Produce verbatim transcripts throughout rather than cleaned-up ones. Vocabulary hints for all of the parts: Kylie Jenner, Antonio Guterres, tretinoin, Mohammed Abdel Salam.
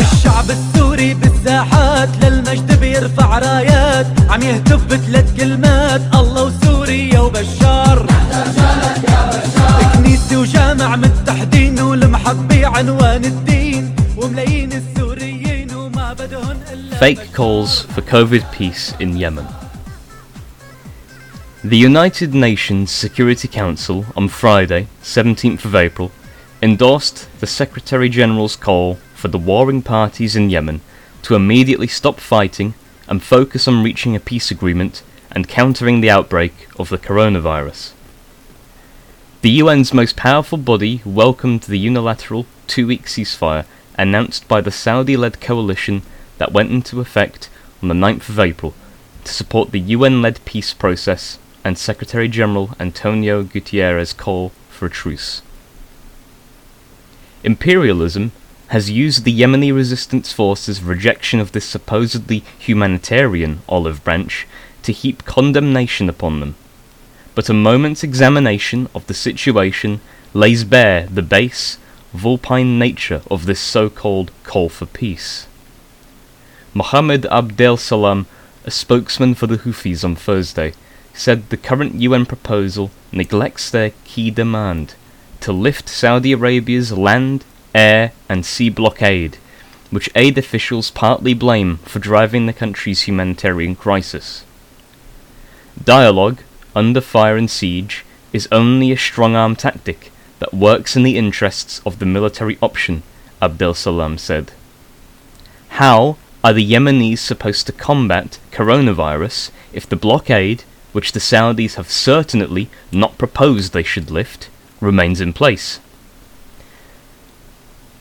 الشعب السوري بالساحات للمجد بيرفع رايات، عم يهتف بثلاث كلمات الله وسوريا وبشار. كنيسة وجامع متحدين ولمحق بعنوان الدين وملايين السوريين وما بدهن إلا. Fake calls for COVID peace in Yemen. The United Nations Security Council on Friday, seventeenth of April, endorsed the Secretary-General's call for the warring parties in Yemen to immediately stop fighting and focus on reaching a peace agreement and countering the outbreak of the coronavirus. The U N's most powerful body welcomed the unilateral two-week ceasefire announced by the Saudi-led coalition that went into effect on the ninth of April to support the U N-led peace process and Secretary-General Antonio Guterres' call for a truce. Imperialism has used the Yemeni resistance forces' rejection of this supposedly humanitarian olive branch to heap condemnation upon them, but a moment's examination of the situation lays bare the base, vulpine nature of this so-called call for peace. Mohammed Abdel Salam, a spokesman for the Houthis on Thursday, said the current U N proposal neglects their key demand, to lift Saudi Arabia's land, air and sea blockade, which aid officials partly blame for driving the country's humanitarian crisis. Dialogue, under fire and siege, is only a strong-arm tactic that works in the interests of the military option, Abdel Salam said. How are the Yemenis supposed to combat coronavirus if the blockade, which the Saudis have certainly not proposed they should lift, remains in place?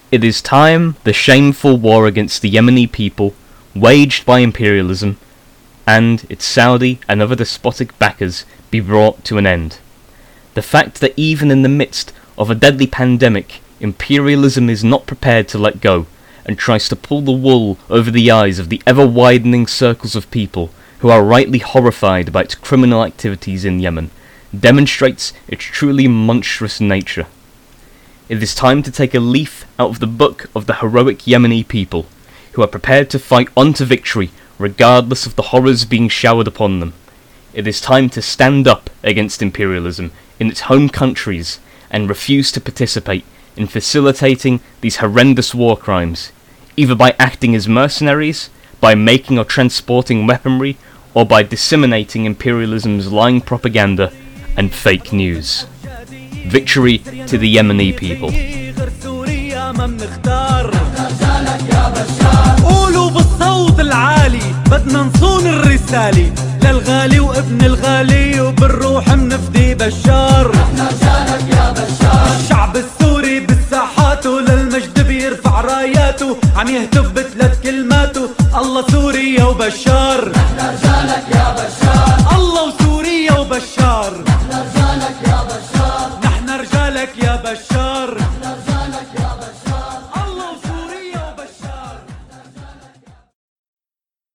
It is time the shameful war against the Yemeni people, waged by imperialism, and its Saudi and other despotic backers be brought to an end. The fact that even in the midst of a deadly pandemic, imperialism is not prepared to let go, and tries to pull the wool over the eyes of the ever-widening circles of people who are rightly horrified by its criminal activities in Yemen, demonstrates its truly monstrous nature. It is time to take a leaf out of the book of the heroic Yemeni people, who are prepared to fight on to victory regardless of the horrors being showered upon them. It is time to stand up against imperialism in its home countries and refuse to participate in facilitating these horrendous war crimes, either by acting as mercenaries, by making or transporting weaponry, or by disseminating imperialism's lying propaganda and fake news. Victory to the Yemeni people. قولوا بالصوت العالي بدنا نصون الرسالة للغالي وابن الغالي وبالروح منفدي بشار. احنا رجالك يا بشار. الشعب السوري بالساحاته للمجد بيرفع راياته عم يهتف بثلاث كلماته الله سوريا وبشار. احنا رجالك يا بشار. الله وسوريا وبشار.